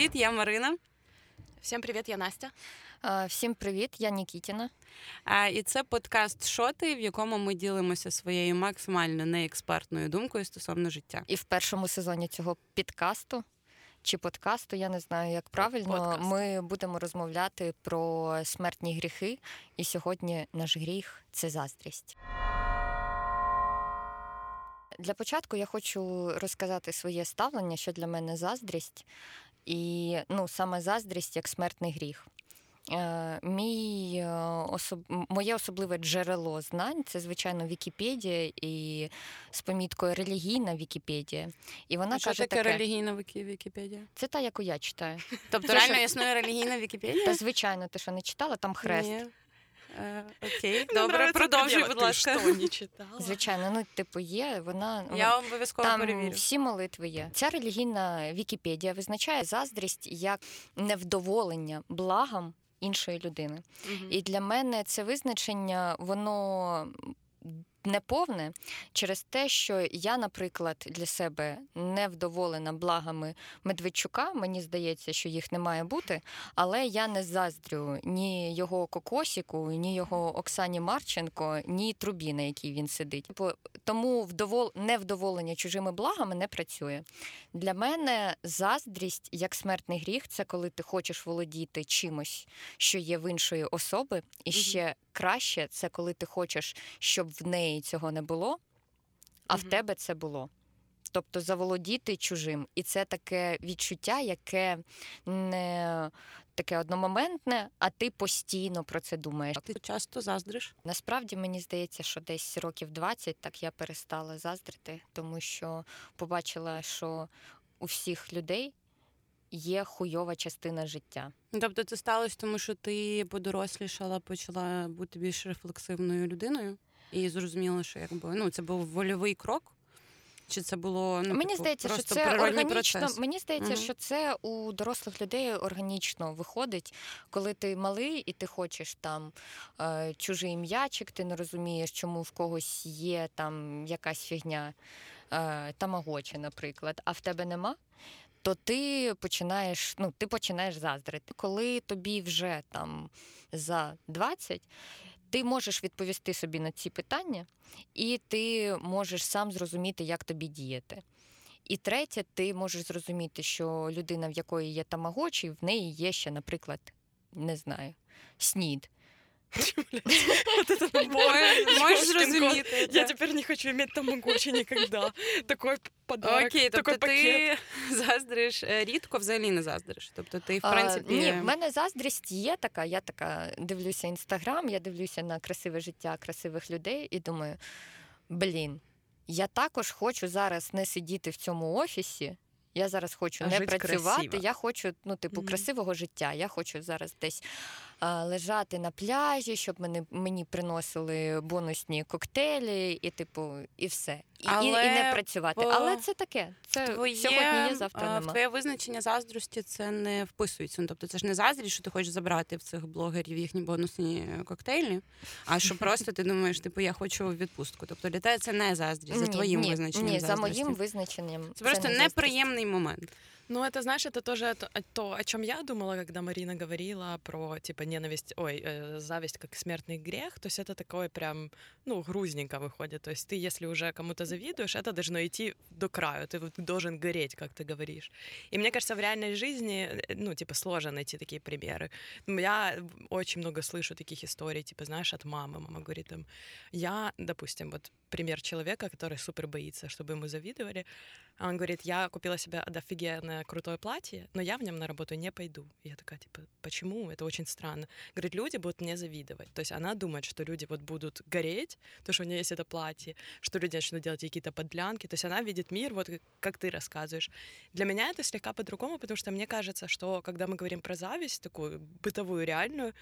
привіт, я Марина. Всім привіт, я Настя. Всім привіт, я Нікітіна. І це подкаст «Шоти», в якому ми ділимося своєю максимально неекспертною думкою стосовно життя. І в першому сезоні цього підкасту, чи подкасту, я не знаю, як правильно, подкаст. Ми будемо розмовляти про смертні гріхи. І сьогодні наш гріх – це заздрість. Для початку я хочу розказати своє ставлення, що для мене заздрість. І саме заздрість як смертний гріх. Моє особливе джерело знань – це, звичайно, Вікіпедія і з поміткою «релігійна Вікіпедія». І вона каже таке. Релігійна Вікіпедія? Це та, яку я читаю. Тобто реально існує релігійна Вікіпедія? Та, звичайно, ти що не читала, там хрест. Ні. Окей, добре, продовжуй, будь ласка. Ти що, не читала? Звичайно, є, вона... Я обов'язково там перевірю. Там всі молитви є. Ця релігійна Вікіпедія визначає заздрість як невдоволення благом іншої людини. Угу. І для мене це визначення, воно... неповне через те, що я, наприклад, для себе не вдоволена благами Медведчука, мені здається, що їх не має бути, але я не заздрю ні його кокосіку, ні його Оксані Марченко, ні трубі, на якій він сидить. Тому невдоволення чужими благами не працює. Для мене заздрість як смертний гріх – це коли ти хочеш володіти чимось, що є в іншої особи, і ще краще – це коли ти хочеш, щоб в неї цього не було, а в тебе це було. Тобто заволодіти чужим. І це таке відчуття, яке не таке одномоментне, а ти постійно про це думаєш. Ти часто заздриш? Насправді, мені здається, що десь років 20 так я перестала заздрити, тому що побачила, що у всіх людей є хуйова частина життя. Тобто це сталося тому, що ти подорослішала, почала бути більш рефлексивною людиною? І зрозуміло, що це був вольовий крок? Чи це було просто природний процес? Мені здається, що це у дорослих людей органічно виходить, коли ти малий і ти хочеш там чужий м'ячик, ти не розумієш, чому в когось є там якась фігня, тамагочі, наприклад, а в тебе нема. То ти починаєш, ти починаєш заздрити. Коли тобі вже там за 20, ти можеш відповісти собі на ці питання, і ти можеш сам зрозуміти, як тобі діяти. І третє, ти можеш зрозуміти, що людина, в якої є тамагочі, в неї є ще, наприклад, не знаю, снід. Можеш зрозуміти. Я тепер не хочу мати тамагочі ніколи. Такий подарок. Окей, тобто ти заздриш рідко, взагалі не заздриш. Тобто ти, в принципі... Ні, в мене заздрість є така. Я така дивлюся Інстаграм, я дивлюся на красиве життя красивих людей і думаю, я також хочу зараз не сидіти в цьому офісі, я зараз хочу не працювати, красиво. Я хочу, красивого життя. Я хочу зараз десь лежати на пляжі, щоб мені приносили бонусні коктейлі і, і все. І не працювати. Але це таке. Це сьогодні є, завтра нема. Твоє визначення заздрості це не вписується. Тобто це ж не заздрість, що ти хочеш забрати в цих блогерів їхні бонусні коктейлі, а що просто ти думаєш, я хочу в відпустку. Тобто для тебе це не заздрість, за твоїм визначенням заздрості. Ні, за моїм визначенням. Це просто неприємний момент. Это, знаешь, это тоже то, о чем я думала, когда Марина говорила про, ненависть, зависть как смертный грех, то есть это такое прям, грузненько выходит, то есть ты, если уже кому-то завидуешь, это должно идти до краю, ты должен гореть, как ты говоришь. И мне кажется, в реальной жизни, сложно найти такие примеры. Я очень много слышу таких историй, от мамы. Мама говорит, я, допустим, пример человека, который супер боится, чтобы ему завидовали. Он говорит, я купила себе офигенно крутое платье, но я в нем на работу не пойду. Я такая, почему? Это очень странно. Говорит, люди будут мне завидовать. То есть она думает, что люди будут гореть, то, что у нее есть это платье, что люди начнут делать какие-то подлянки. То есть она видит мир, как ты рассказываешь. Для меня это слегка по-другому, потому что мне кажется, что когда мы говорим про зависть, такую бытовую, реальную,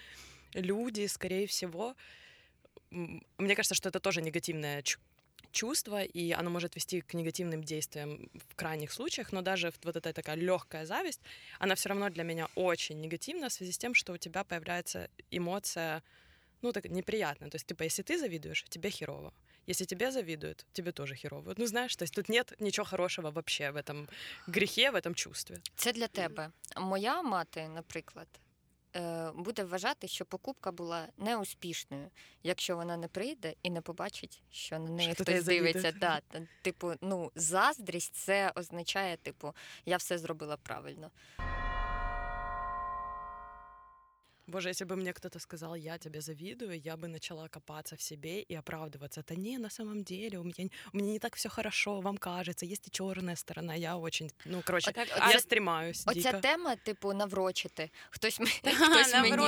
люди, скорее всего... Мне кажется, что это тоже негативное чувство, и оно может вести к негативным действиям в крайних случаях, но даже эта такая легкая зависть, она все равно для меня очень негативна в связи с тем, что у тебя появляется эмоция ну, так неприятно. То есть, типа, если ты завидуешь, тебе херово. Если тебя завидуют, тебе тоже херово. Ну, знаешь, то есть тут нет ничего хорошего вообще в этом грехе, в этом чувстве. Це для тебе. Моя мати, наприклад, буде вважати, що покупка була неуспішною, якщо вона не прийде і не побачить, що на неї хтось дивиться. Да, типу, ну, заздрість, це означає, типу, я все зробила правильно. Боже, если бы мне кто-то сказал, я тебе завидую, я бы начала копаться в себе и оправдываться. Да не, на самом деле, у меня не так все хорошо, вам кажется, есть и черная сторона, я очень, ну, короче, я стримаюсь. Оця тема, типу, наврочити. Хтось мені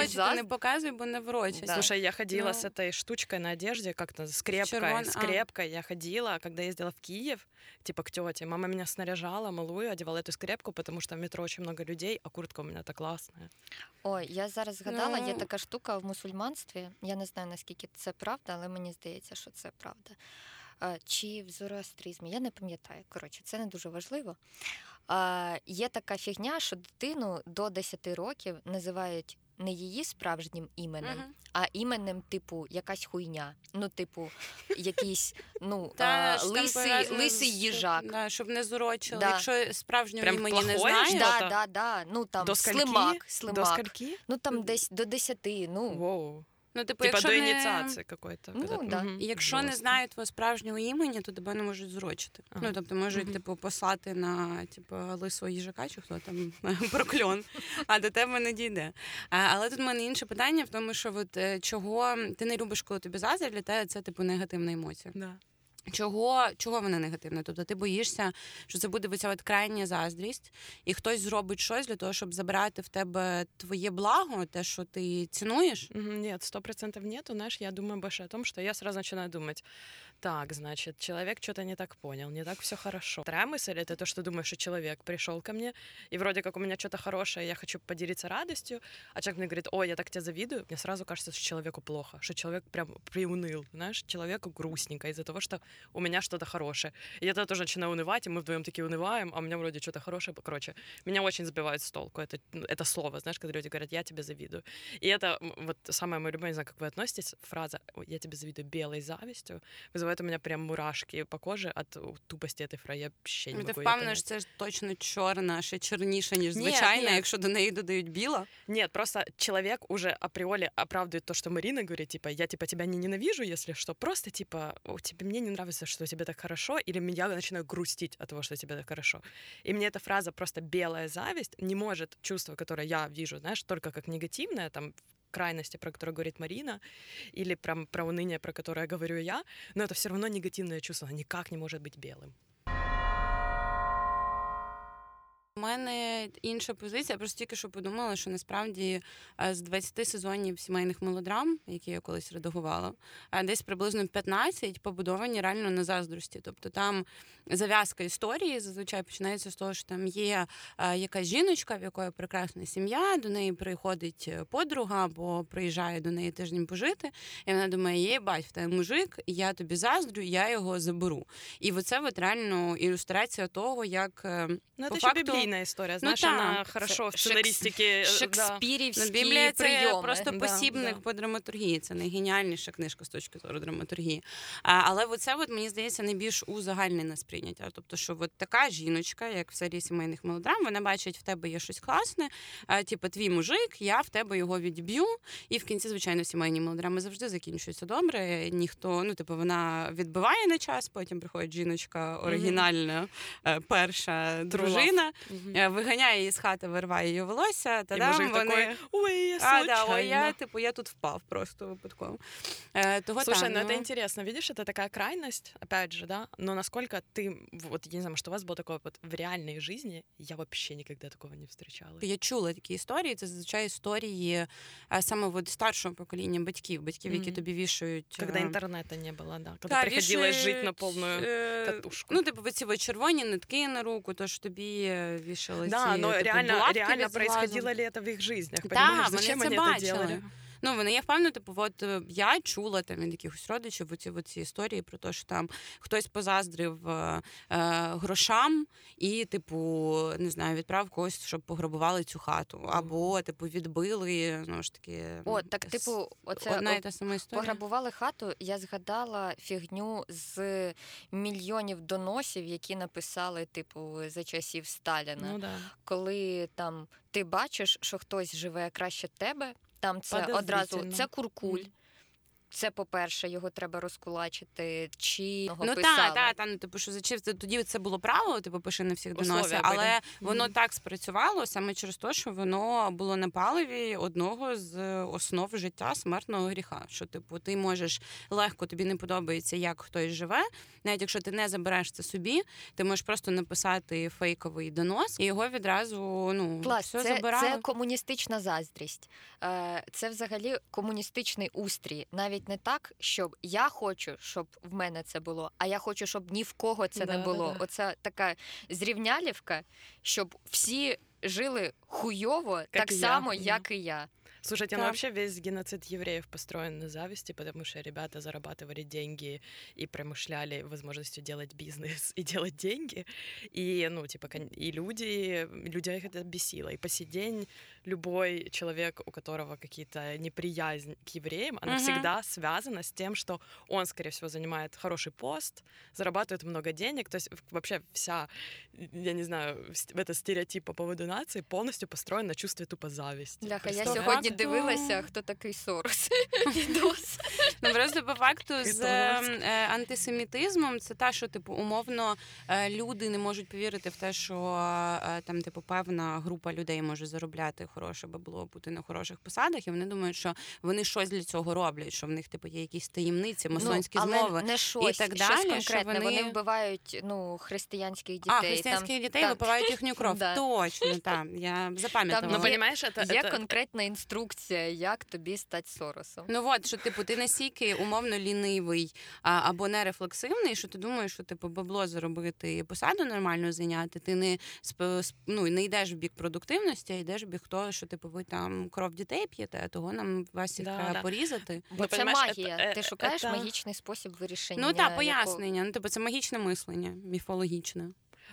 заздрить. Не показуй, бо наврочить. Да. Слушай, я ходила с этой штучкой на одежде, как-то скрепкой я ходила, когда ездила в Киев, типа к тете, мама меня снаряжала, малую, одевала эту скрепку, потому что в метро очень много людей, а куртка у меня-то классная. Ой, я зараз згадала, є така штука в мусульманстві, я не знаю, наскільки це правда, але мені здається, що це правда. Чи в зороастризмі, я не пам'ятаю, коротше, це не дуже важливо. Є така фігня, що дитину до 10 років називають не її справжнім іменем, а іменем, типу, якась хуйня. Ну, типу, якийсь, ну, лисий їжак. Да, щоб не зурочили. Да. Якщо справжнього імені не знаєш. Да. Ну, там, слимак. До скільки? Ну, там десь до 10, ну. Воу. Ну, типу, якщо до ініціації якоїсь. Ну, да. І якщо не знають твого справжнього імені, то тебе не можуть зурочити. Ага. Ну, тобто, можуть, типу, послати на, типу, лисого їжака, чи хто там, прокльон, а до тебе не дійде. Але тут в мене інше питання в тому, що от, чого ти не любиш, коли тобі заздрять, це, типу, негативна емоція. Да. Чого вона негативна? Тобто ти боїшся, що це буде ця от крайня заздрість, і хтось зробить щось для того, щоб забирати в тебе твоє благо, те, що ти цінуєш? Ні, 100% нету. Знаєш, я думаю більше о том, що я сразу починаю думати, так, значить, чоловік що-то не так понял, не так все хорошо. Вторая мысль — это то, что думаешь, что человек пришел ко мне, и вроде как у меня что-то хорошее, я хочу поделиться радостью, а человек мне говорит, ой, я так тебе завидую, мне сразу кажется, что человеку плохо, что человек прям приуныл, знаешь, человеку грустненько из-за того, что у меня что-то хорошее. И я тогда тоже начинаю унывать, и мы вдвоем такие унываем, а у меня вроде что-то хорошее. Короче, меня очень сбивает с толку это слово, знаешь, когда люди говорят, я тебе завидую. И это вот самое мое любимое, не знаю, как вы относитесь, фраза «я тебе завидую белой завистью» вызывает у меня прям мурашки по коже от тупости этой фразы. Я вообще не могу. Ти впевнена, що це точно чорна, ще чорніша, ніж звичайна, якщо до неї додають біла? Нет, просто человек уже априори оправдывает то, что Марина говорит, типа, я типа тебя не ненавижу, если что, просто типа, тебе мне не нравится, что тебе так хорошо, или я начинаю грустить от того, что тебе так хорошо. И мне эта фраза просто «белая зависть» не может чувство, которое я вижу, знаешь, только как негативное, там, крайности, про которую говорит Марина, или прям про уныние, про которое говорю я, но это все равно негативное чувство, оно никак не может быть белым. У мене інша позиція, я просто тільки що подумала, що насправді з 20 сезонів сімейних мелодрам, які я колись редагувала, десь приблизно 15 побудовані реально на заздрості. Тобто там зав'язка історії зазвичай починається з того, що там є якась жіночка, в якої прекрасна сім'я, до неї приходить подруга або приїжджає до неї тиждень пожити, і вона думає, єбать, в тебе мужик, я тобі заздрю, я його заберу. І оце от реально ілюстрація того, як по факту... Біблійна історія, знаєш, вона хорошо в сценаристиці. Шекспірівські прийоми. Біблія — це просто посібник по драматургії, це найгеніальніша книжка з точки зору драматургії. Але оце, от, мені здається, найбільш узагальнене сприйняття. Тобто, що от така жіночка, як в серії сімейних мелодрам, вона бачить, в тебе є щось класне, типу, твій мужик, я в тебе його відб'ю, і в кінці, звичайно, сімейні мелодрами завжди закінчуються добре, ніхто, ну, типу, вона відбиває на час, потім приходить жіночка оригінальна, перша дружина, виганяє її з хати, вирває її волосся, та-дам, і вони... Такой, я тут впав просто випадково. Слушай, ну это интересно, видишь, это такая крайность, опять же, да, но насколько ты, вот я не знаю, что у вас было такое вот в реальной жизни, я вообще никогда такого не встречала. Я чула такі історії, це зазвичай історії саме вот старшого покоління батьків, які тобі вішають... Когда інтернету не було, да, коли приходилось жити на повну катушку. Ну, типу, ці червоні нитки на руку, то що тобі... Да, но реально происходило ли это в их жизнях? Да, мы это делали. ну, вони, я впевнена, типу, от я чула там від якихось родичів оці історії про те, що там хтось позаздрив грошам і, типу, не знаю, відправ когось, щоб пограбували цю хату. Або, типу, відбили, знову ж таки. О, так, типу, оце одна і та сама історія. Пограбували хату, я згадала фігню з мільйонів доносів, які написали, типу, за часів Сталіна. Ну, да. Коли там ти бачиш, що хтось живе краще тебе, там це одразу, це куркуль. Це, по-перше, його треба розкулачити, чи його писали. Ну, так, ну, типу, що тоді це було право, типу, пиши на всіх доноси, але воно так спрацювало саме через те, що воно було на паливі одного з основ життя смертного гріха, що, типу, ти можеш легко, тобі не подобається, як хтось живе, навіть якщо ти не забереш це собі, ти можеш просто написати фейковий донос, і його відразу, ну, клас, все забирали. Це комуністична заздрість. Це, взагалі, комуністичний устрій, навіть не так, щоб я хочу, щоб в мене це було, а я хочу, щоб ні в кого це не було. Да. Оце така зрівнялівка, щоб всі жили хуйово, как так само, як і я. Слушайте, ну вообще весь геноцид евреев построен на зависти, потому что ребята зарабатывали деньги и промышляли возможностью делать бизнес и делать деньги. И, ну, типа, и людей их это бесило. И по сей день любой человек, у которого какие-то неприязнь к евреям, она всегда связана с тем, что он, скорее всего, занимает хороший пост, зарабатывает много денег. То есть вообще вся, я не знаю, этот стереотип по поводу нации полностью построен на чувстве тупо зависти. Бляха, я сьогодні дивилася, хто такий Сорос. Ну, просто по факту з антисемітизмом це те, що, типу, умовно люди не можуть повірити в те, що там, типу, певна група людей може заробляти хороше бабло, бути на хороших посадах, і вони думають, що вони щось для цього роблять, що в них, типу, є якісь таємниці, масонські змови і так далі. Конкретно вони вбивають, ну, християнських дітей. А, християнських дітей випивають їхню кров. Точно, так. Я запам'ятала. Ну, розумієш, є конкретна інструкція, як тобі стати Соросом. Ну, от, що, типу, ти настільки умовно лінивий або нерефлексивний, що ти думаєш, що, типу, бабло заробити, посаду нормально зайняти, ти не, ну, не йдеш в бік продуктивності, а йдеш в бік того, що, типу, ви там кров дітей п'єте, а того нам вас їх треба порізати. Бо це магія. Ти шукаєш магічний спосіб вирішення. Ну, так, пояснення. Ну, типу, це магічне мислення, міфологічне.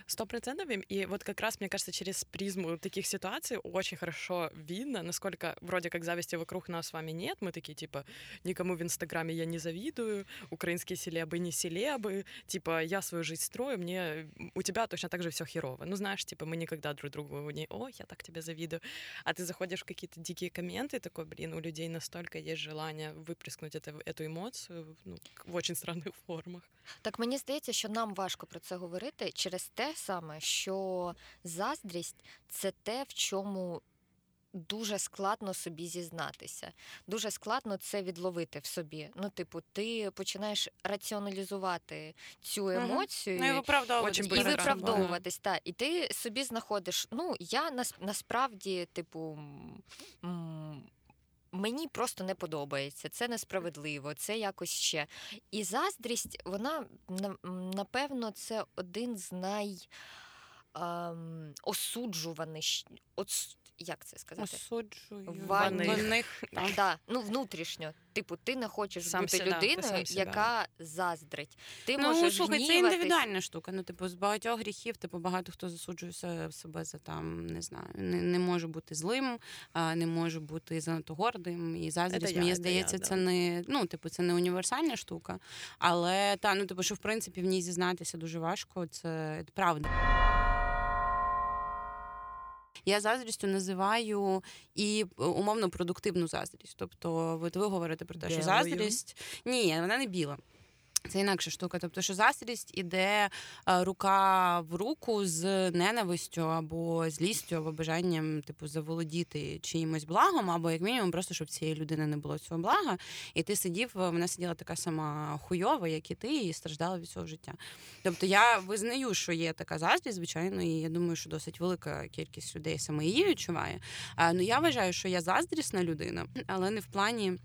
100%. И вот как раз, мне кажется, через призму таких ситуаций очень хорошо видно, насколько вроде как зависти вокруг нас с вами нет. Мы такие, типа, никому в Инстаграме я не завидую, украинские селебы не селебы, типа, я свою жизнь строю, мне у тебя точно так же все херово. Ну, знаешь, типа, мы никогда друг другу не, о, я так тебе завидую. А ты заходишь в какие-то дикие комменты, такой, блин, у людей настолько есть желание выплеснуть эту эмоцию, ну, в очень странных формах. Так мені здається, що нам важко про це говорити через те саме, що заздрість – це те, в чому дуже складно собі зізнатися. Дуже складно це відловити в собі. Ну, типу, ти починаєш раціоналізувати цю емоцію і виправдовуватись. Та. І ти собі знаходиш, ну, я насправді, типу, мені просто не подобається, це несправедливо, це якось ще. І заздрість, вона, напевно, це один з найосуджуваних, як це сказати? Осуджуваних. Да, ну, внутрішньо. Типу, ти не хочеш бути людиною, яка заздрить. Ти можеш слухай, гніватись. Це індивідуальна штука. Ну, типу, з багатьох гріхів, типу, багато хто засуджує себе за там, не знаю, не можу бути злим, не можу бути занадто гордим. І заздрість, мені здається, це не, ну, типу, це не універсальна штука. Але, та, ну, типу, що, в принципі, в ній зізнатися дуже важко, це правда. Я заздрістю називаю і умовно продуктивну заздрість. Тобто, от ви говорите про те, що заздрість... Ні, вона не біла. Це інакша штука. Тобто, що заздрість іде рука в руку з ненавистю або злістю, або бажанням, типу, заволодіти чиїмось благом, або, як мінімум, просто, щоб цієї людини не було цього блага. І ти сидів, вона сиділа така сама хуйова, як і ти, і страждала від цього життя. Тобто, я визнаю, що є така заздрість, звичайно, і я думаю, що досить велика кількість людей саме її відчуває. Ну, я вважаю, що я заздрісна людина, але не в плані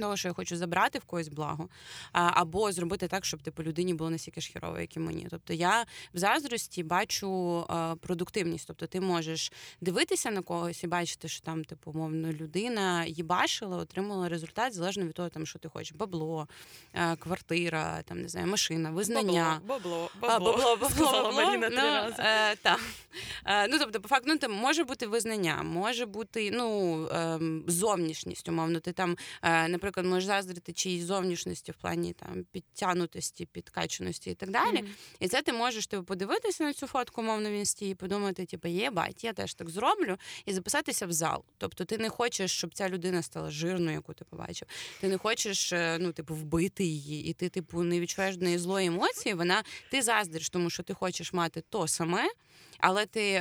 того, що я хочу забрати в когось благо, або зробити так, щоб типу людині було настільки ж хірово, як і мені. Тобто я в заздрості бачу продуктивність. Тобто ти можеш дивитися на когось і бачити, що там, типу, умовно, людина їбашила, отримала результат залежно від того, там, що ти хочеш. Бабло, квартира, там, не знаю, машина, визнання. Бабло. Ну, тобто, по факту, там може бути визнання, може бути, зовнішність, умовно. Ти там, наприклад, можеш заздрити чиїсь зовнішності в плані там підтянутості, підкаченості і так далі. Mm-hmm. І це ти можеш подивитися на цю фотку, умовно, в інсті і подумати, типу, єбать, я теж так зроблю, і записатися в зал. Тобто ти не хочеш, щоб ця людина стала жирною, яку ти побачив. Ти не хочеш, вбити її, і ти, не відчуваєш до неї злої емоції, ти заздриш, тому що ти хочеш мати то саме, але ти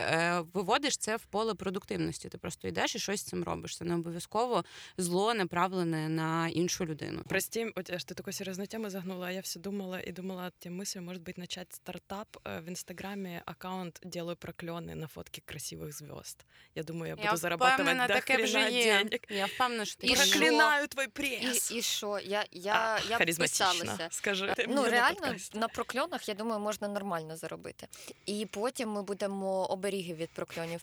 виводиш це в поле продуктивності. Ти просто йдеш і щось з цим робиш. Це не обов'язково зло направлене на іншу людину. Прости, что ты такую серьезную тему загнула, а я все думала и думала, эта мысль, может быть, начать стартап в Инстаграме, аккаунт «Делаю проклёны» на фотке красивых звезд. Я думаю, я буду зарабатывать до хрена денег. Я впевнена, что я проклинаю твой пресс. И что? Я писалася. Скажи. Реально, на прокльонах, я думаю, можна нормально заробити. І потім ми будемо оберіги від прокльонів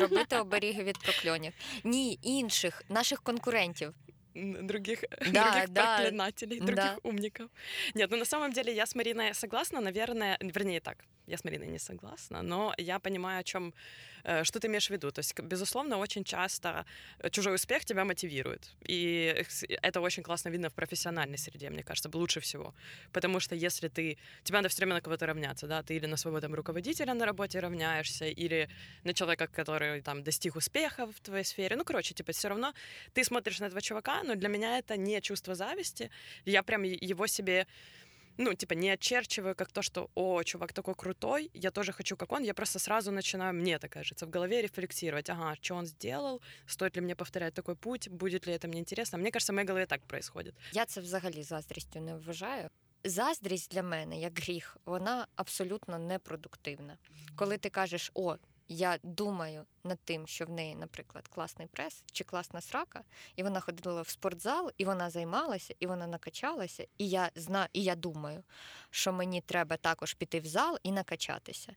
робити оберіги від прокльонів. Ні, інших, наших конкурентів. Других проклинателей, других умников. Нет, на самом деле я с Мариной согласна, я с Мариной не согласна, но я понимаю, о чем, что ты имеешь в виду. То есть, безусловно, очень часто чужой успех тебя мотивирует. И это очень классно видно в профессиональной среде, мне кажется, лучше всего. Потому что если тебе надо все время на кого-то равняться, да, ты или на своего там руководителя на работе равняешься, или на человека, который там достиг успеха в твоей сфере. Все равно ты смотришь на этого чувака, но для меня это не чувство зависти. Я прям его себе... не очерчиваю как то, что, о, чувак такой крутой, я тоже хочу, как он, я просто сразу начинаю, мне так кажется, в голове рефлексировать, что он сделал, стоит ли мне повторять такой путь, будет ли это мне интересно. Мне кажется, в моей голове так происходит. Я це взагалі заздрістю не вважаю. Заздрість для мене, як гріх, вона абсолютно непродуктивна. Коли ти кажеш, я думаю над тим, що в неї, наприклад, класний прес чи класна срака, і вона ходила в спортзал, і вона займалася, і вона накачалася, і я знаю, і я думаю, що мені треба також піти в зал і накачатися.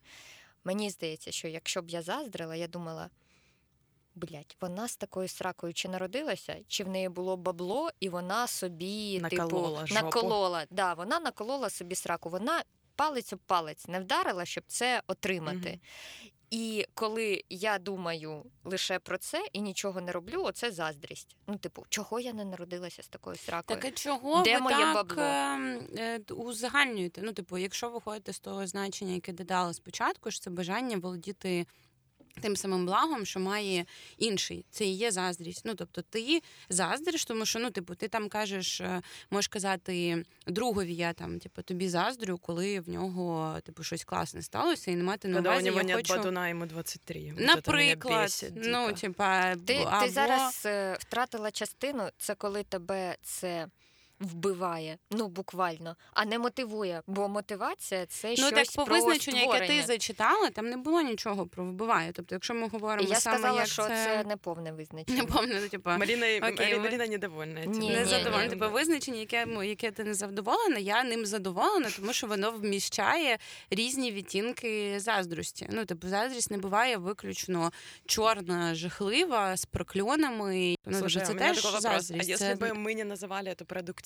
Мені здається, що якщо б я заздрила, я думала, вона з такою сракою чи народилася, чи в неї було бабло, і вона собі наколола. Да, вона наколола собі сраку, вона палець об палець не вдарила, щоб це отримати. Mm-hmm. І коли я думаю лише про це і нічого не роблю, оце заздрість. Чого я не народилася з такою сракою? Так, а чого де ви так узагальнюєте? Якщо ви ходите з того значення, яке додали спочатку, що це бажання володіти тим самим благом, що має інший. Це і є заздрість. Ти заздриш, тому що, ти там кажеш, можеш казати другові, я там, тобі заздрю, коли в нього, щось класне сталося, і не мати на увазі, я хочу... Бадуна, йому 23. Наприклад. Бісить, Ти зараз втратила частину, це коли тебе це... вбиває, буквально, а не мотивує, бо мотивація – це щось про створення. По визначенню, яке ти зачитала, там не було нічого про вбиває. Якщо ми говоримо саме, як це... Я сказала, що це неповне визначення. Маріна недовольна. Незадоволена. Визначення, яке ти не задоволена, я ним задоволена, тому що воно вміщає різні відтінки заздрості. Заздрість не буває виключно чорна, жахлива, з прокльонами. Слушай, це теж заздрість. А якщо б ми не називали це продуктивність,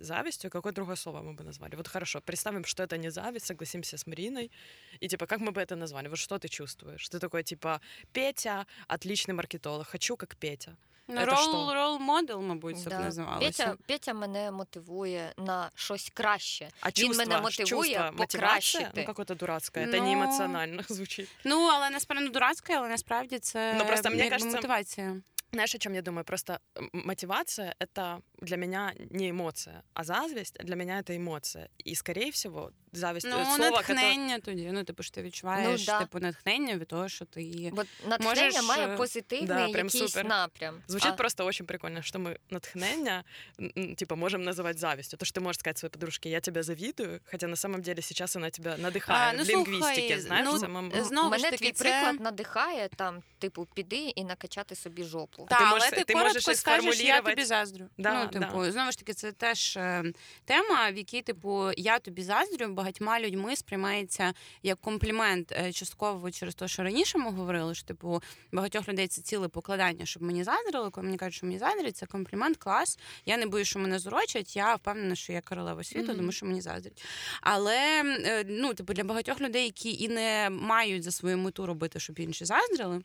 завистью, какое другое слово мы бы назвали? Хорошо, представим, что это не зависть, согласимся с Мариной, и как мы бы это назвали? Что ты чувствуешь? Ты такой, Петя, отличный маркетолог, хочу как Петя. Рол-модел, мабуть, це б називалося. Петя мене мотивує на щось краще. А чувства? Він мене мотивує покращити. Какое-то дурацьке, це не емоціонально звучить. Але насправді дурацьке, але насправді це мотивація. Знаешь, о чем я думаю? Просто мотивация — это для меня не эмоция, а зависть для меня — это эмоция. І, скорее всього, зависть слово, натхнення тоді. Що ти відчуваєш, натхнення від того, що ти можеш... Натхнення має позитивний якийсь напрям. Звучить просто очень прикольно, що ми натхнення, можемо називати завістю. То, що ти можеш сказати своїй подружці, я тебе завідую, хоча на самом деле зараз вона тебе надихає в лінгвістиці, знаєш? Мене твій приклад надихає, піди і накачати собі жопу. Та, ти можеш, але ти коротко скажеш, я тобі заздрю. Да, ну, типу, да. Знову ж таки, це теж тема, в якій, типу, я тобі заздрю, багатьма людьми сприймається як комплімент частково через те, що раніше ми говорили, що, типу, багатьох людей це ціле покладання, щоб мені заздрили. Коли мені кажуть, що мені заздрять, це комплімент, клас. Я не боюсь, що мене зурочать, я впевнена, що я королева світу, тому що мені заздрять. Але, ну, типу, для багатьох людей, які і не мають за свою мету робити, щоб інші заздрили,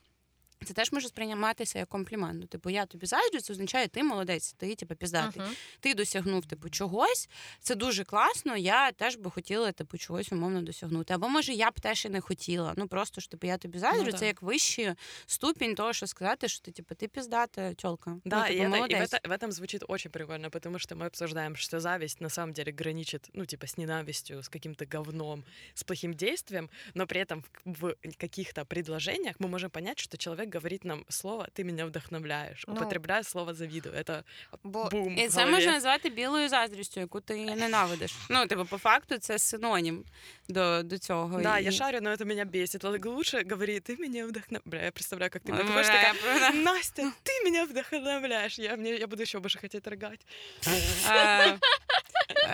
це теж може сприйматися як комплімент. Ну, типу, я тобі заздрю, це означає, ти молодець, ти, типу, піздатий. Ти досягнув, типу, чогось, це дуже класно, я теж би хотіла, типу, чогось умовно досягнути. Або, може, я б теж і не хотіла. Ну, просто ж, типу, я тобі заздрю, ну, це як вищий ступінь того, що сказати, що ти, типу, ти піздата, тёлка. Да, ну, типу, молодець. И в этом звучит очень прикольно, потому что мы обсуждаем, что зависть, на самом деле, граничит, ну, типа, с ненавистью, с каким-то говном, с плохим действием, но при этом в каких-то предложениях мы можем понять, что человек говорить нам слово «ти мене вдохновляєш», ну, употребляє слово «завіду». Це бум. І це можна назвати білою заздрістю, яку ти ненавидиш. Ну, типу, по факту, це синонім до цього. Да, і... я шарю, але це мене бісить. Але лучше говори «ти мене вдохновляєш». Бля, я представляю, як ти мене вдохновляєш. Настя, ти мене вдохновляєш. Я буду ще більше хотіти ригати.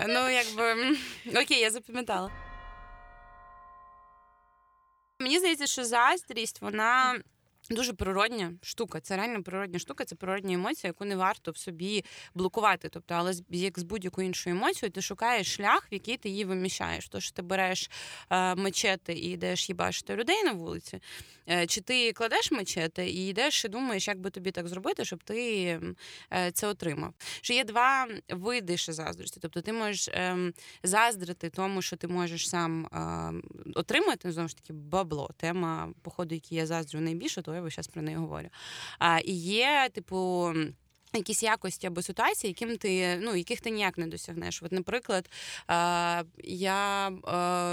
Ну, якби... Окей, я запам'ятала. Мені здається, що заздрість, вона... дуже природня штука, це реально природня штука, це природня емоція, яку не варто в собі блокувати. Тобто, але як з будь-якою іншою емоцією, ти шукаєш шлях, в який ти її виміщаєш. Тож ти береш мечети і йдеш їбашити людей на вулиці, чи ти кладеш мечети і йдеш і думаєш, як би тобі так зробити, щоб ти це отримав. Що є два види ще заздрості. Тобто ти можеш заздрити тому, що ти можеш сам отримати, знову ж таки, бабло. Тема, походу, яку я заздрю найбільше, то я зараз про неї говорю. І є, типу, якісь якості або ситуації, яким ти, ну, яких ти ніяк не досягнеш. От, наприклад, я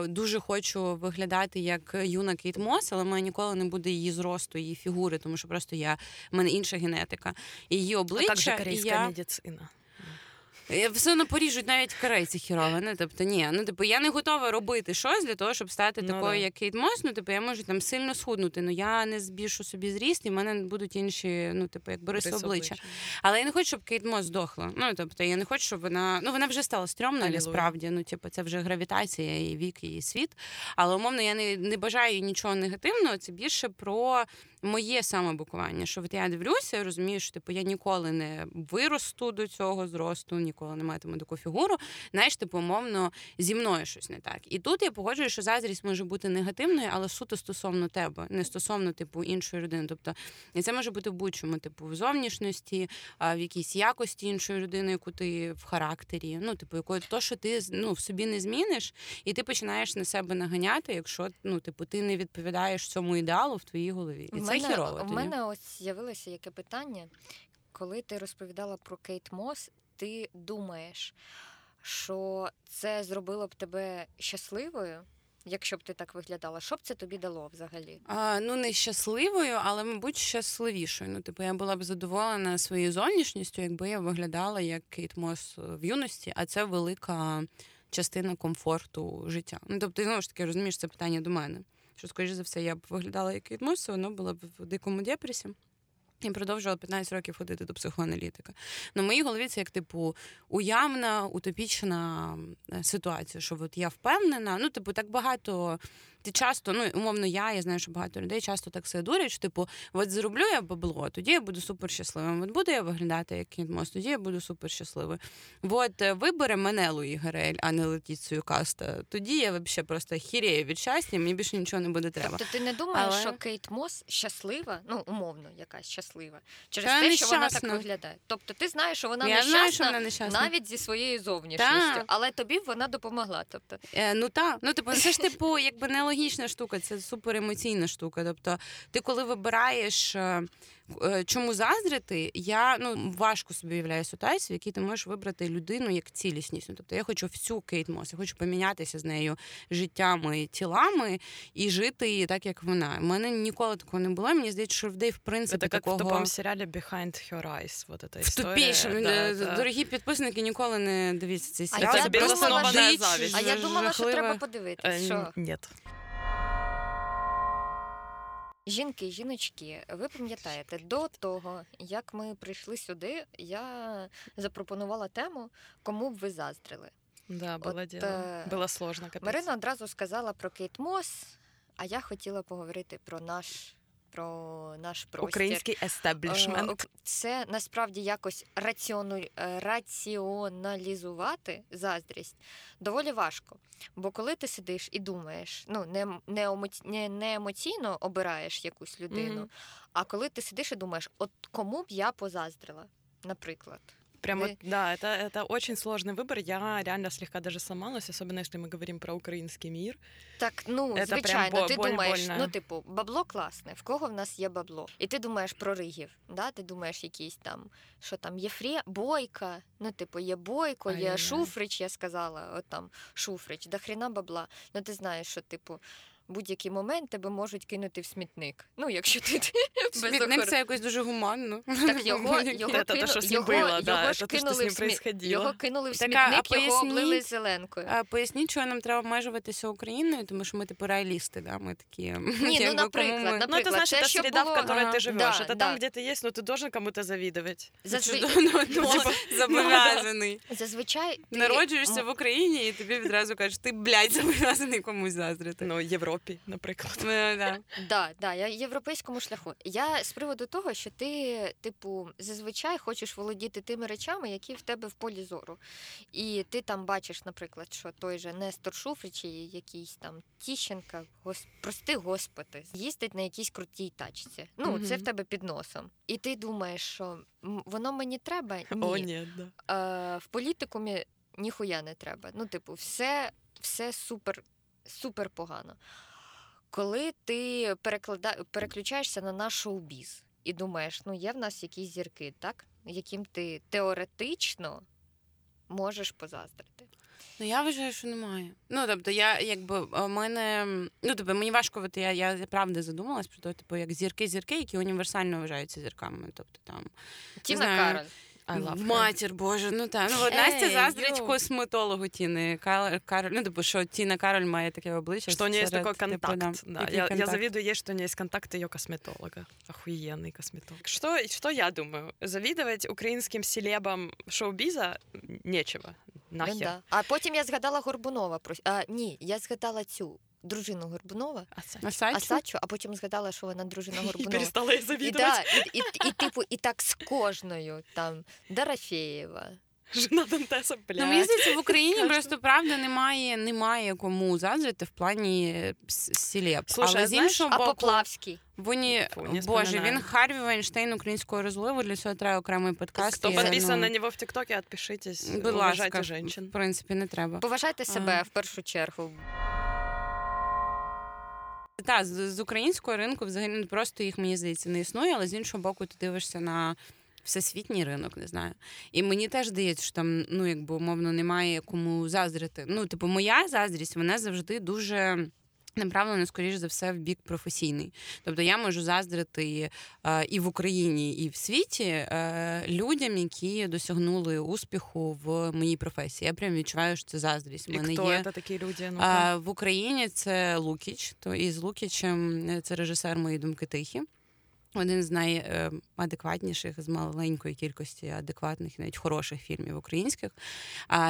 дуже хочу виглядати як юна Кейт Мосс, але в мене ніколи не буде її зросту, її фігури, тому що просто в мене інша генетика. Її обличчя... А як же корейська медицина? Все одно поріжуть навіть корейці хірово, не? Тобто, ні. Ну, типу, я не готова робити щось для того, щоб стати такою, як Кейт Мосс. Ну, типу, я можу там сильно схуднути, але я не збільшу собі зріст, і в мене будуть інші, ну, типу, як риси обличчя. Але я не хочу, щоб Кейт Мосс здохла. Ну, тобто, я не хочу, щоб вона... Ну, вона вже стала стрьомна, насправді. Ну, типу, це вже гравітація, і вік, і світ. Але, умовно, я не бажаю нічого негативного. Це більше про... моє самобукування, що от я дивлюся і розумію, що типу, я ніколи не виросту до цього зросту, ніколи не матиму таку фігуру, знаєш, типу, умовно, зі мною щось не так. І тут я погоджую, що заздрість може бути негативною, але суто стосовно тебе, не стосовно типу, іншої людини. Тобто, і це може бути в будь-чому, типу, в зовнішності, в якійсь якості іншої людини, яку ти в характері, ну, типу, якої то, що ти, ну, в собі не зміниш, і ти починаєш на себе наганяти, якщо, ну, типу, ти не відповідаєш цьому ідеалу в твоїй голові. У мене ось з'явилося яке питання. Коли ти розповідала про Кейт Мосс, ти думаєш, що це зробило б тебе щасливою? Якщо б ти так виглядала, що б це тобі дало взагалі? Ну, не щасливою, але, мабуть, щасливішою. Ну, типу, я була б задоволена своєю зовнішністю, якби я виглядала як Кейт Мосс в юності, а це велика частина комфорту життя. Ну, тобто, знову ж таки, розумієш, це питання до мене. Що, скоріше за все, я б виглядала як Кейт Мосс, воно було б в дикому депресі. І продовжувала 15 років ходити до психоаналітика. На моїй голові це як, типу, уявна, утопічна ситуація, що от я впевнена, ну, типу, так багато... Ти часто, ну, умовно, я знаю, що багато людей часто так себе дурять, що, типу, от зроблю я бабло, тоді я буду суперщасливим. От буду я виглядати як Кейт Мосс, тоді я буду суперщасливим. От вибере мене Луї Гарель, а не Летіцію Каста, тоді я взагалі просто хірею від щастя, мені більше нічого не буде треба. Тобто ти не думаєш, що Кейт Мосс щаслива, ну, умовно, якась щаслива, через те, що вона так виглядає. Тобто ти знаєш, що вона нещасна навіть зі своєю зовнішністю, але тобі вона допомогла. Тобто... Ну, так. Ну, типу, це ж, типу, якби не логічна штука, це суперемоційна штука. Тобто, ти коли вибираєш, чому заздрити, я, ну, важко собі уявляю ситуацію, в якій ти можеш вибрати людину як цілісність. Ну, тобто, я хочу всю Кейт Мосс, я хочу помінятися з нею життями, тілами і жити її так, як вона. У мене ніколи такого не було. Мені здається, що в дей, в принципі, такого... Це як в топовому серіалі Behind Her Eyes. Вот эта історія. Да, дорогі підписники, ніколи не дивіться цей серіал. Це безоснована завість. А я думала, що треба подивитися. Ні. Жінки, жіночки, ви пам'ятаєте, до того, як ми прийшли сюди, я запропонувала тему «Кому б ви заздрили?». Да, було сложно. Капець. Марина одразу сказала про Кейт Мосс, а я хотіла поговорити про наш простір. Український естеблішмент. Це насправді якось раціоналізувати заздрість доволі важко. Бо коли ти сидиш і думаєш, ну, не емоційно обираєш якусь людину, mm-hmm. а коли ти сидиш і думаєш, от кому б я позаздрила, наприклад. Прямо, да, это очень сложный выбор. Я реально слегка даже сломалась, особенно если мы говорим про украинский мир. Так, ну, это звичайно, ти думаєш, больно. Ну, типу, бабло класне, в кого в нас є бабло? І ти думаєш про ригів, да? Ти думаєш якісь там, що там, Бойка, ну, типу, є Бойко, є Шуфрич, я сказала, от там, Шуфрич, до хрена бабла. Ну, ти знаєш, що, типу, будь-який момент тебе можуть кинути в смітник. Ну, якщо ти смітник, це якось дуже гуманно. Так його кинули в смітник, його облили зеленкою. Поясніть, чого нам треба обмежуватися Україною, тому що ми типу реалісти, да, ми такі. Ні, ну, наприклад, ну, це значить та среда, в якій ти живеш, а там, де ти є, ну, ти должен кому-то завідувати. Зобов'язаний. Зазвичай народжуєшся в Україні і тобі відразу кажуть, ти, блядь, зобов'язаний комусь заздрити. Ну, Європі, наприклад. Да, я європейському шляху. Я з приводу того, що ти, типу, зазвичай хочеш володіти тими речами, які в тебе в полі зору. І ти там бачиш, наприклад, що той же Нестор Шуфрич, якийсь там Тіщенка, прости господи, їздить на якійсь крутій тачці. Ну, угу. Це в тебе під носом. І ти думаєш, що воно мені треба? Ні. О, ні, да. В політикумі ніхуя не треба. Ну, типу, все супер погано. Коли ти переключаєшся на наш шоу-біз і думаєш, ну, є в нас якісь зірки, так? Яким ти теоретично можеш позаздрити. Ну, я вважаю, що немає. Ну, тобто, я, якби, у мене... Ну, тобто, мені важко, я правда задумалась про те, типу, як зірки, які універсально вважаються зірками. Тобто, там... Тіна Кароль. Матір Боже, ну так. Ну, от Настя заздрить косметологу Тіни Кароль. Ну, тобто, що Тіна Кароль має таке обличчя. Що у неї є такий контакт. Типу, да. Я завидую ей, що у неї є контакт її косметолога. Охуєнний косметолог. Що я думаю? Завідувати українським селебам шоу-біза нечего. Нахер. Да. А потім я згадала Горбунова. Ні, я згадала цю. Дружину Горбунова, Асачу, а потім згадала, що вона дружина Горбунова. І перестала її завідувати. І типу, і так з кожною, там, Дорофеєва. Жена Дантеса, блядь. Ну, мені здається, в Україні просто, правда, немає кому заздрити в плані селеб. Слушай, знаєш, а Поплавський? Боже, він Харві Вайнштейн українського розливу, для цього треба окремий подкаст. Хто підписаний на нього в TikTok, відпишитесь. Будь ласка, в принципі, не треба. Поважайте себе в першу чергу. Та, з українського ринку взагалі просто їх, мені здається, не існує, але з іншого боку ти дивишся на всесвітній ринок, не знаю. І мені теж здається, що там, ну, якби, умовно, немає кому заздрити. Ну, типу, моя заздрість, вона завжди дуже... направлено, скоріш за все, в бік професійний. Тобто я можу заздрити і в Україні, і в світі людям, які досягнули успіху в моїй професії. Я прям відчуваю, що це заздрість. І хто це такі люди? В Україні це Лукіч. То із Лукічем це режисер «Мої думки тихі». Один з найадекватніших, з маленької кількості адекватних, навіть хороших фільмів українських.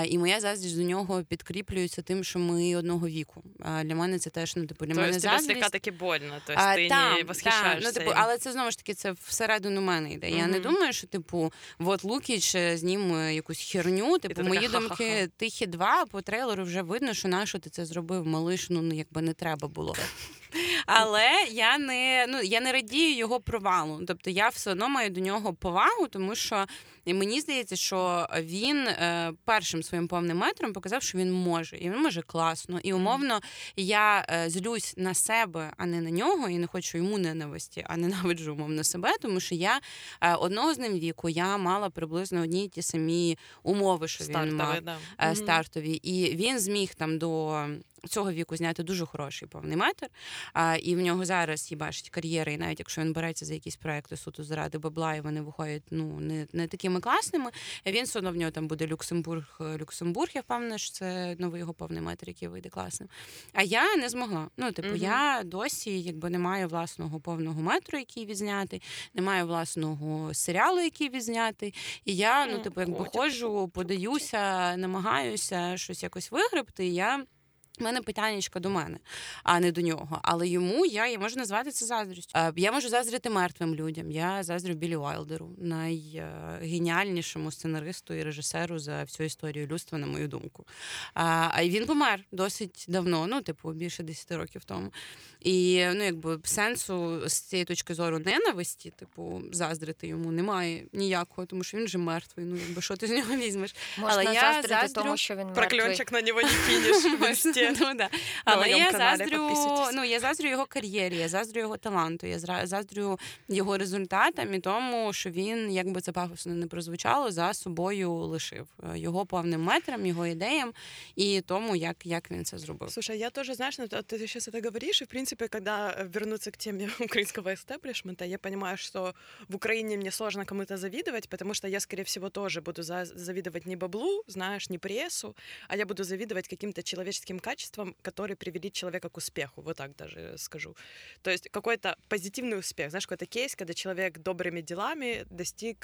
І моя заздрість до нього підкріплюється тим, що ми одного віку. Для мене це теж, ну, типу, для мене заздрість. Тобто, слегка таки больно, тобто ти не восхищаєшся. Ну, типу, але це, знову ж таки, це всередину мене йде. Я не думаю, що, типу, от Лукіч знім якусь херню, типу, мої думки тихі 2, по трейлеру вже видно, що нащо ти це зробив, малиш, ну, якби не треба було. Але я не радію його провалу. Тобто я все одно маю до нього повагу, тому що мені здається, що він першим своїм повним метром показав, що він може. І він може класно. І умовно я злюсь на себе, а не на нього, і не хочу йому ненависті, а ненавиджу, умовно, себе, тому що я одного з ним віку, я мала приблизно одні й ті самі умови, що він мав, да. Стартові. І він зміг там до цього віку зняти дуже хороший повний метр. І в нього зараз є, бачить, кар'єра, і навіть якщо він береться за якісь проекти суто заради бабла, і вони виходять не такими класними, він все одно в нього там буде Люксембург, я впевнена, що це новий його повний метр, який вийде класним. А я не змогла. Я досі не маю власного повного метру, який відзнятий, не маю власного серіалу, який відзнятий. І я, ходжу, подаюся, намагаюся щось якось вигребти, і в мене питаннячко до мене, а не до нього. Але йому я можу назвати це заздрістю. Я можу заздрити мертвим людям. Я заздрю Біллі Вайлдеру, найгеніальнішому сценаристу і режисеру за всю історію людства, на мою думку. А він помер досить давно, більше 10 років тому. І, сенсу з цієї точки зору ненависті, заздрити йому немає ніякого, тому що він вже мертвий, що ти з нього візьмеш? Можна але заздрити тому, що він мертвий. Прокльончик на нього не кинеш. Да. Але я заздрю його кар'єрі, я заздрю його таланту, я заздрю його результатам і тому, що він, це пафосно не прозвучало, за собою лишив його повним метром, його ідеям і тому, як він це зробив. Слушай, я тоже, ты сейчас это говоришь, и в принципе, когда вернуться к теме украинского эстаблишмента, я понимаю, что в Украине мне сложно кому-то завидовать, потому что я, скорее всего, тоже буду завидовать не баблу, не прессу, а я буду завидовать каким-то человеческим качествам, которые привели человека к успеху, вот так даже скажу. То есть какой-то позитивный успех, какой-то кейс, когда человек добрыми делами достиг,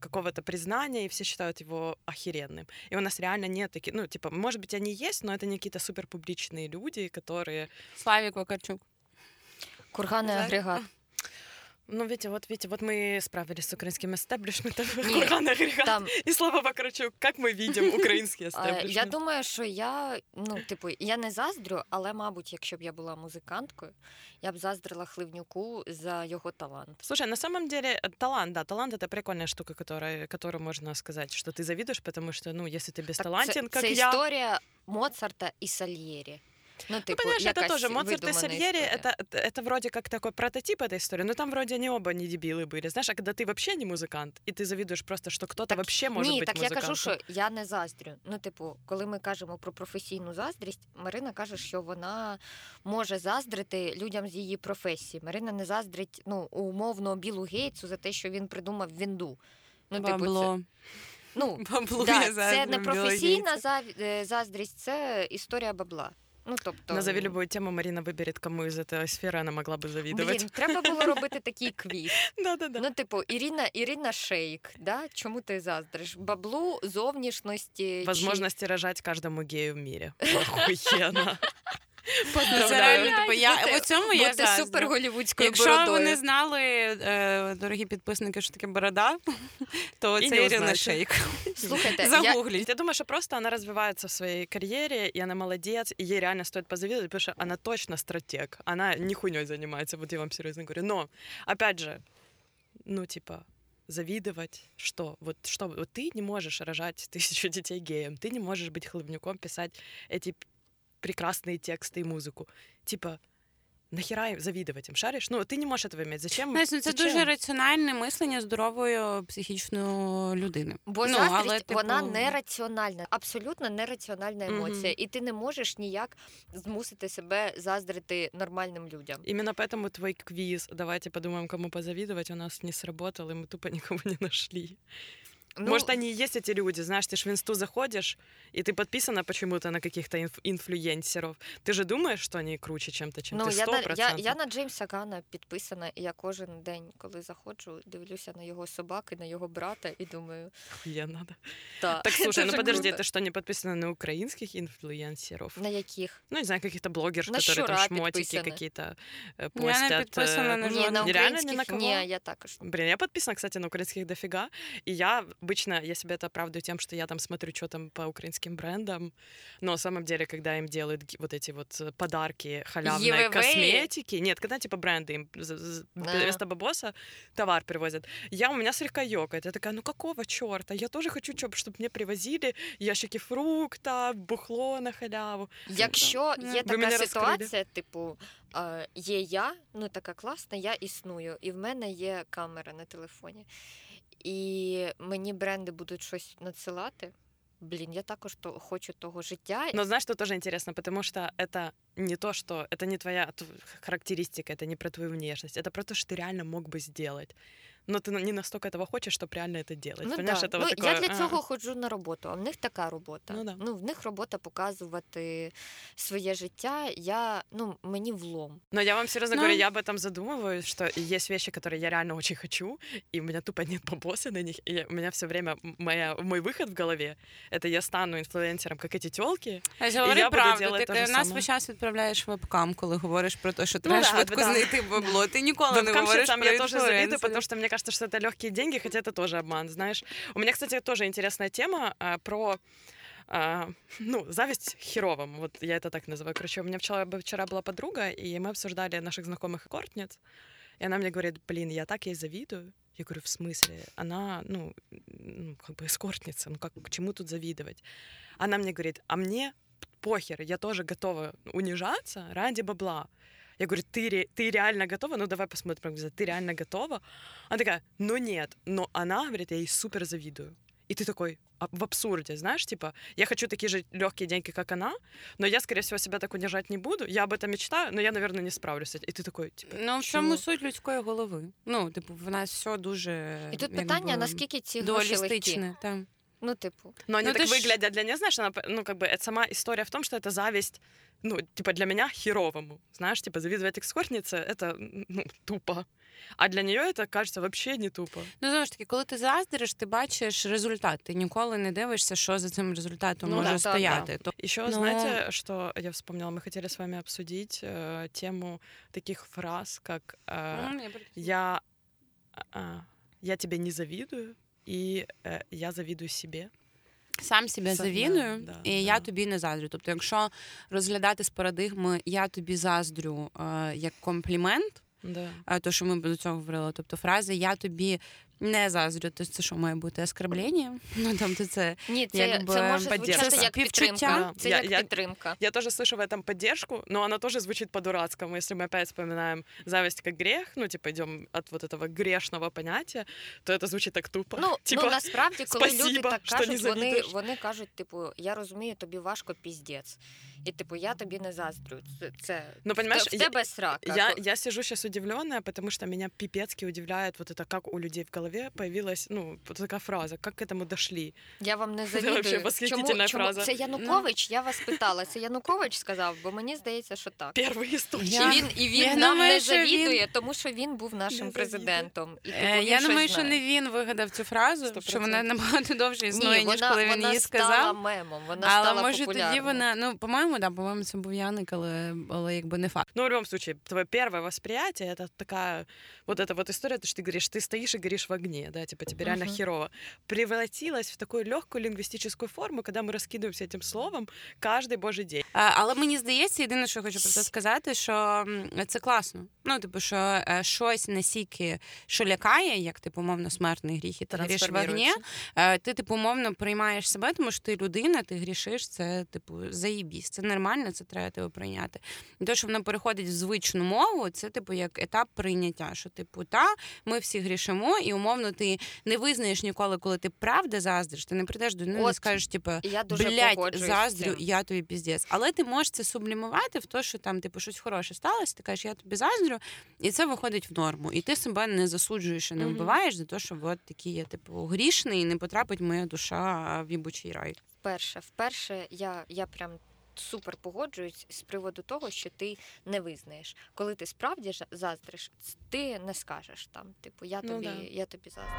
какого-то признания, и все считают его охеренным. И у нас реально нет таких, может быть, они есть, но это не какие-то суперпубличные люди, которые... Славик Вакарчук. Курганный агрегат. Видите, мы справились с украинским эстаблишментом, курганный агрегат и слава Вакарчук. Как мы видим украинский эстаблишмент? Я думаю, що я не заздрю, але, мабуть, якщо б я була музиканткою, я б заздрила Хливнюку за його талант. Слушай, на самом деле талант это прикольная штука, которую можно сказать, что ты завидуешь, потому что, если ты бесталантен, как я... Это история Моцарта и Сальєрі. Понимаешь, это тоже Моцарт и Сальери, это вроде как такой прототип этой истории, но там вроде они оба не дебилы были. А когда ты вообще не музыкант, и ты завидуешь просто, что кто-то вообще может быть музыкантом. Я кажу, що я не заздрю. Коли ми кажемо про професійну заздрість, Марина каже, що вона може заздрити людям з її професії. Марина не заздрить, умовно, Білу Гейтсу за те, що він придумав вінду. Бабло. Бабло я заздрю. Це не професійна заздрість, це історія бабла. Назови любую тему, Марина вибере, кому із цієї сфери вона могла б завідувати. Треба було робити такий квіз. Ірина Шейк, чому ти заздриш? Баблу, зовнішності... Возможності рожати кожному гею в мірі. Охуєнно. Бути суперголівудською бородою. Якщо ви не знали, дорогі підписники, що таке борода, то це Ірина Шейк. Слухайте, загугліть. Я думаю, що просто вона розвивається в своїй кар'єрі, і вона молодець, і їй реально стоїть позавідувати, тому що вона точно стратег, вона не хуйньою займається, я вам серйозно говорю. Но, опять же, завидовать, что ты не можешь рожать 1000 детей геем, ты не можешь быть Хливнюком, писать эти прекрасные тексты и музыку. Нахіра завідувати їм, шариш? Ти не можеш цього мати. Зачем? Це дуже раціональне мислення здорової психічної людини. Бо заздрість, вона нераціональна. Абсолютно нераціональна емоція. І ти не можеш ніяк змусити себе заздрити нормальним людям. Іменно тому твій квіз «Давайте подумаємо, кому позавідувати» у нас не сработало, і ми тупо нікого не знайшли. Может, они и есть эти люди, ты ж в инсту заходишь, и ты подписана почему-то на каких-то инфлюенсеров. Ты же думаешь, что они круче чем-то, чем ты 100%? Я на Джеймса Ганна підписана, і я кожен день, коли заходжу, дивлюся на його собаки, на його брата, і думаю... Я надо. Так, слушай, подожди, ты что, не подписана на украинских инфлюенсеров? На яких? Не знаю, каких-то блогеров, которые там шмотики какие-то постят. Я не подписана на украинских, я також. Блин, я подписана, кстати, на украинских дофига, и я... Обычно я себя это оправдываю тем, что я там смотрю, что там по украинским брендам, но на самом деле, когда им делают вот эти вот подарки халявной косметики, нет, когда бренды им вместо бабоса товар привозят, у меня слегка ёкает. Я такая, какого чёрта? Я тоже хочу, чтобы мне привозили ящики фрукта, бухло на халяву. Якщо є така ситуація, є я, така класна, я існую, і в мене є камера на телефоні. І мені бренди будуть щось надсилати, блин, я так уж хочу того життя. Но знаешь, что тоже интересно, потому что это не то, что... Это не твоя характеристика, это не про твою внешность, это про то, что ты реально мог бы сделать. Но ти не настільки этого хочеш, щоб реально це делать. Ну, да. Ну, такое... Я для цього ходжу на роботу, а в них така робота. Ну, да. Ну, в них робота показувати своє життя. Я, ну, мені влом. Но я вам серйозно говорю, я об этом задумываюсь, что есть вещи, которые я реально очень хочу, и у меня тупо нет бабоса на них, и у меня все время мой выход в голове, это я стану інфлюенсером, как эти тёлки. А я говорю правду, ти нас весь час відправляєш вебкам, коли говориш про те, що треба швидко знайти бабло. Ти ніколи не говориш про інфлюенсерів. Я теж завидую, потому що мені кажется, что это легкие деньги, хотя это тоже обман, знаешь. У меня, кстати, тоже интересная тема про зависть херовым. Вот я это так называю. Короче, у меня вчера была подруга, и мы обсуждали наших знакомых и кортниц. И она мне говорит: блин, я так ей завидую. Я говорю: в смысле? Она, как бы эскортница, к чему тут завидовать? Она мне говорит: а мне похер, я тоже готова унижаться ради бабла. Я говорю: ты реально готова? Ну, давай посмотрим. Ты реально готова? Она такая: ну, нет. Но она, говорит, я ей супер завидую. И ты такой в абсурде, знаешь, типа, я хочу такие же легкие деньги, как она, но я, скорее всего, себя так унижать не буду, я об этом мечтаю, но я, наверное, не справлюсь. И ты такой, типа, ну, в чому суть людської голови? Ну, типу, в нас все дуже... І тут питання, наскільки ці гроші легкі. Там. Ну, типу. Но они так выглядят для нее, знаешь, она, как бы, это сама история в том, что это зависть, для меня херовому. Знаешь, типа, завидовать экскортнице, это, тупо. А для неё это, кажется, вообще не тупо. Ну, знову ж таки, коли ти заздриш, ти бачиш результат. Ти ніколи не дивишся, що за цим результатом може стояти. Да. Ещё, знаете, что я вспомнила? Мы хотели с вами обсудить тему таких фраз, как «я тебе не завидую», і я завідую собі. Сам себе завідую, і я тобі не заздрю. Тобто, якщо розглядати з парадигми «я тобі заздрю» як комплімент, то, що ми до цього говорили, тобто фраза «я тобі не заздрю», то це що має бути оскорблення? Ну, тобто це... Ні, це може звучати як підтримка. Це як підтримка. Я теж слышу в этом поддержку, но вона теж звучить по-дурацькому. Якщо ми опять вспоминаємо зависть як грех, йдемо від вот этого грешного поняття, то це звучить так тупо. Ну, насправді, коли люди так кажуть, вони кажуть, типу, я розумію, тобі важко, піздець. І, типу, я тобі не заздрю. Це в тебе срака. Я сижу зараз удивлена, тому що мене піпецьки удивляє, як у людей в голові появилась, така фраза, як к этому дошли. Я вам не завідую. Це восхитительна фраза. Це Янукович, я вас питала, це Янукович сказав, бо мені здається, що так. Перший істочник. І він нам не завідує, тому що він був нашим президентом. Я думаю, що не він вигадав цю фразу, що вона набагато довше існує, ніж коли він її сказав. Вона стала мемом, вона стала популярною. Але може тоді вона, по-моєму, це був Яник, але якби не факт. Ну, в любому випадку, твоє перше восприятие, це така, вот історія, що ти говориш, ти стоїш і говориш в огне, тебе реально херово, превратилась в такую легкую лінгвістичну форму, коли ми розкидаємося цим словом кожен божий день. Але мені здається, єдине, що я хочу про це сказати, що це класно. Що щось настільки, що лякає, як, умовно, смертний гріх, і ти гріш в огне, ти, умовно, приймаєш себе, тому що ти людина, ти грішиш, це, заєбісь, це нормально, це треба тебе прийняти. І те, що воно переходить в звичну мову, це, як етап прийняття, що, ми всі грішимо, і, умовно, ти не визнаєш ніколи, коли ти правда заздриш, ти не прийдеш до нього і скажеш, блядь, заздрю, я тобі піздець. Але ти можеш це сублімувати в те, що там, щось хороше сталося, ти кажеш, я тобі заздрю, і це виходить в норму. І ти себе не засуджуєш і не вбиваєш за те, що от такий я, грішний, і не потрапить моя душа в їбучий рай. Вперше я прям супер погоджуюсь з приводу того, що ти не визнаєш. Коли ти справді заздриш, ти не скажеш там, я тобі заздрю.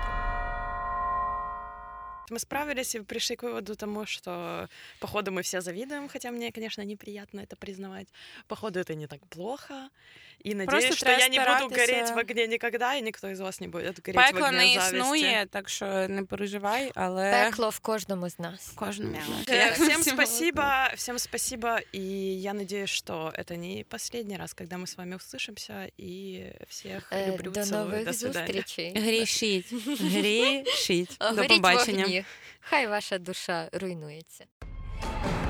Мы справились и пришли к выводу тому, что походу мы все завидуем, хотя мне, конечно, неприятно это признавать. Походу это не так плохо. И надеюсь, что я не буду гореть в огне никогда, и никто из вас не будет гореть в огне зависти. Пекло не існує, так що не переживай, але... Пекло в кожному з нас. В кожному з нас. Всем спасибо, и я надеюсь, что это не последний раз, когда мы с вами услышимся, и всех люблю, целую, до свидания. Грішіть. До побачення. Хай ваша душа руйнується.